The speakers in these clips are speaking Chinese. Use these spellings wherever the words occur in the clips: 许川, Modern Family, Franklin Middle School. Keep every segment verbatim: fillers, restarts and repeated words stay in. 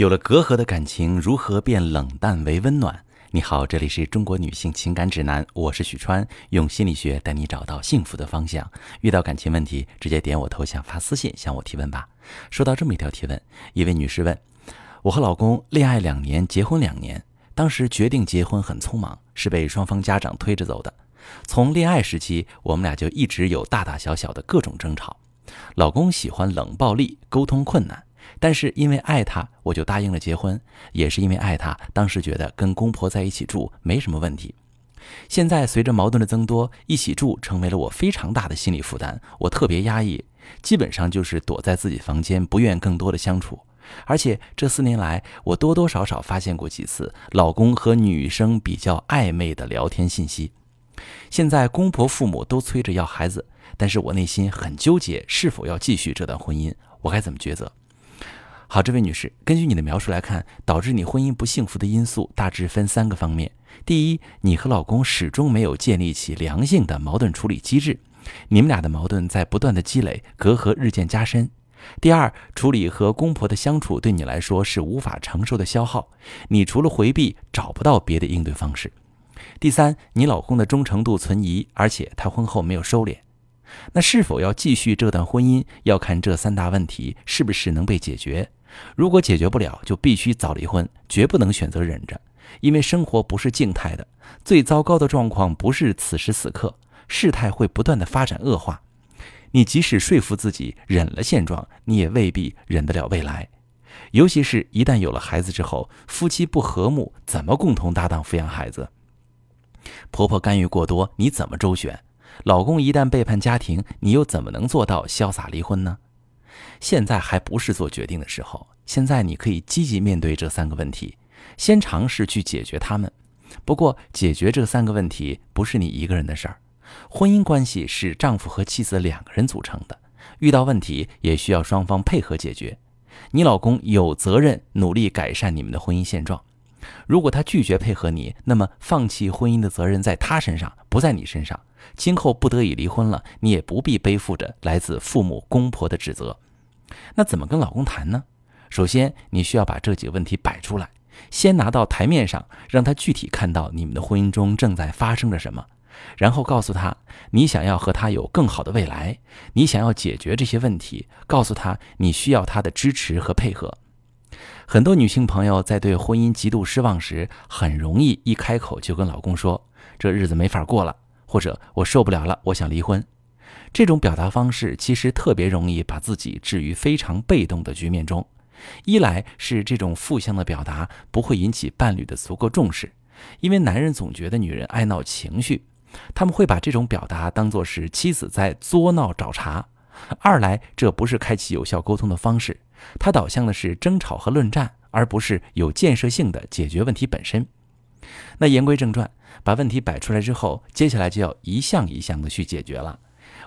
有了隔阂的感情如何变冷淡为温暖？你好，这里是中国女性情感指南，我是许川，用心理学带你找到幸福的方向。遇到感情问题，直接点我头像发私信向我提问吧。收到这么一条提问，一位女士问，我和老公恋爱两年，结婚两年，当时决定结婚很匆忙，是被双方家长推着走的。从恋爱时期，我们俩就一直有大大小小的各种争吵。老公喜欢冷暴力，沟通困难，但是因为爱他，我就答应了结婚，也是因为爱他，当时觉得跟公婆在一起住没什么问题。现在随着矛盾的增多，一起住成为了我非常大的心理负担，我特别压抑，基本上就是躲在自己房间，不愿更多的相处。而且这四年来，我多多少少发现过几次老公和女生比较暧昧的聊天信息。现在公婆父母都催着要孩子，但是我内心很纠结，是否要继续这段婚姻，我该怎么抉择？好，这位女士，根据你的描述来看，导致你婚姻不幸福的因素大致分三个方面。第一，你和老公始终没有建立起良性的矛盾处理机制，你们俩的矛盾在不断的积累，隔阂日渐加深。第二，处理和公婆的相处对你来说是无法承受的消耗，你除了回避，找不到别的应对方式。第三，你老公的忠诚度存疑，而且他婚后没有收敛。那是否要继续这段婚姻，要看这三大问题是不是能被解决。如果解决不了，就必须早离婚，绝不能选择忍着，因为生活不是静态的，最糟糕的状况不是此时此刻，事态会不断的发展恶化。你即使说服自己忍了现状，你也未必忍得了未来。尤其是一旦有了孩子之后，夫妻不和睦，怎么共同搭档抚养孩子？婆婆干预过多，你怎么周旋？老公一旦背叛家庭，你又怎么能做到潇洒离婚呢？现在还不是做决定的时候，现在你可以积极面对这三个问题，先尝试去解决它们。不过解决这三个问题不是你一个人的事儿，婚姻关系是丈夫和妻子两个人组成的，遇到问题也需要双方配合解决。你老公有责任努力改善你们的婚姻现状，如果他拒绝配合你，那么放弃婚姻的责任在他身上，不在你身上。今后不得已离婚了，你也不必背负着来自父母公婆的指责。那怎么跟老公谈呢？首先你需要把这几个问题摆出来，先拿到台面上，让他具体看到你们的婚姻中正在发生着什么，然后告诉他你想要和他有更好的未来，你想要解决这些问题，告诉他你需要他的支持和配合。很多女性朋友在对婚姻极度失望时，很容易一开口就跟老公说，这日子没法过了，或者我受不了了，我想离婚。这种表达方式其实特别容易把自己置于非常被动的局面中。一来是这种负向的表达不会引起伴侣的足够重视，因为男人总觉得女人爱闹情绪，他们会把这种表达当作是妻子在作闹找茬。二来这不是开启有效沟通的方式，它导向的是争吵和论战，而不是有建设性的解决问题本身。那言归正传，把问题摆出来之后，接下来就要一项一项的去解决了。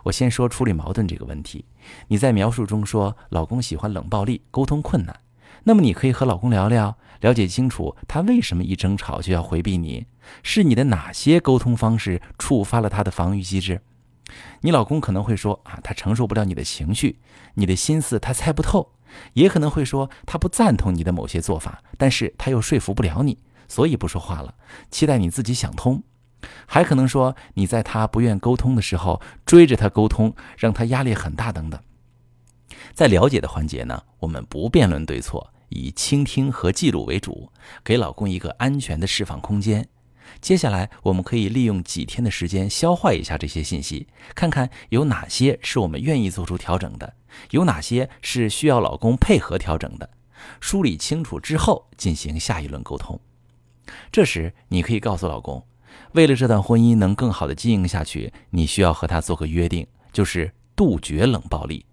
我先说处理矛盾这个问题，你在描述中说老公喜欢冷暴力，沟通困难，那么你可以和老公聊聊，了解清楚他为什么一争吵就要回避你，是你的哪些沟通方式触发了他的防御机制。你老公可能会说啊，他承受不了你的情绪，你的心思他猜不透，也可能会说他不赞同你的某些做法，但是他又说服不了你，所以不说话了，期待你自己想通。还可能说你在他不愿沟通的时候追着他沟通，让他压力很大等等。在了解的环节呢，我们不辩论对错，以倾听和记录为主，给老公一个安全的释放空间。接下来我们可以利用几天的时间消化一下这些信息，看看有哪些是我们愿意做出调整的，有哪些是需要老公配合调整的，梳理清楚之后进行下一轮沟通。这时你可以告诉老公，为了这段婚姻能更好的经营下去，你需要和他做个约定，就是杜绝冷暴力。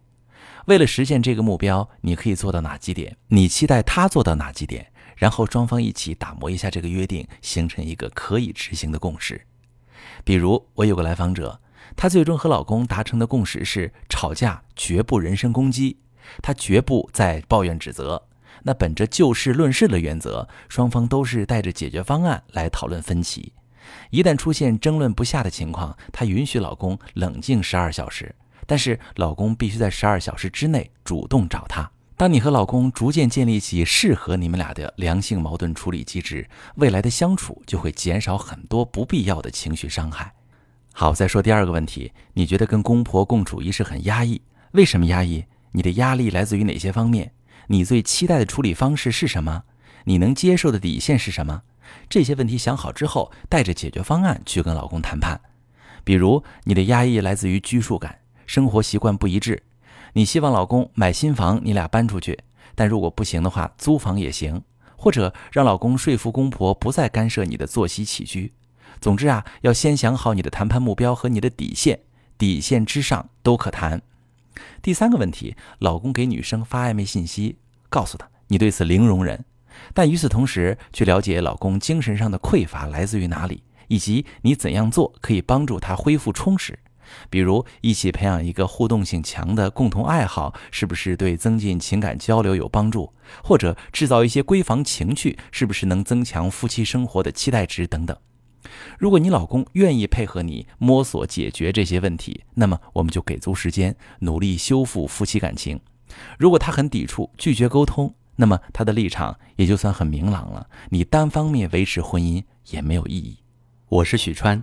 为了实现这个目标，你可以做到哪几点，你期待他做到哪几点，然后双方一起打磨一下这个约定，形成一个可以执行的共识。比如我有个来访者，她最终和老公达成的共识是吵架绝不人身攻击，她绝不再抱怨指责。那本着就事论事的原则，双方都是带着解决方案来讨论分歧。一旦出现争论不下的情况，她允许老公冷静十二小时，但是老公必须在十二小时之内主动找她，当你和老公逐渐建立起适合你们俩的良性矛盾处理机制，未来的相处就会减少很多不必要的情绪伤害。好，再说第二个问题，你觉得跟公婆共处一室很压抑，为什么压抑？你的压力来自于哪些方面？你最期待的处理方式是什么？你能接受的底线是什么？这些问题想好之后，带着解决方案去跟老公谈判。比如，你的压抑来自于拘束感，生活习惯不一致。你希望老公买新房，你俩搬出去，但如果不行的话，租房也行，或者让老公说服公婆不再干涉你的作息起居。总之啊，要先想好你的谈判目标和你的底线，底线之上都可谈。第三个问题，老公给女生发暧昧信息，告诉她你对此零容忍，但与此同时，去了解老公精神上的匮乏来自于哪里，以及你怎样做可以帮助他恢复充实。比如，一起培养一个互动性强的共同爱好，是不是对增进情感交流有帮助？或者制造一些闺房情趣，是不是能增强夫妻生活的期待值等等。如果你老公愿意配合你摸索解决这些问题，那么我们就给足时间，努力修复夫妻感情。如果他很抵触，拒绝沟通，那么他的立场也就算很明朗了，你单方面维持婚姻也没有意义。我是许川，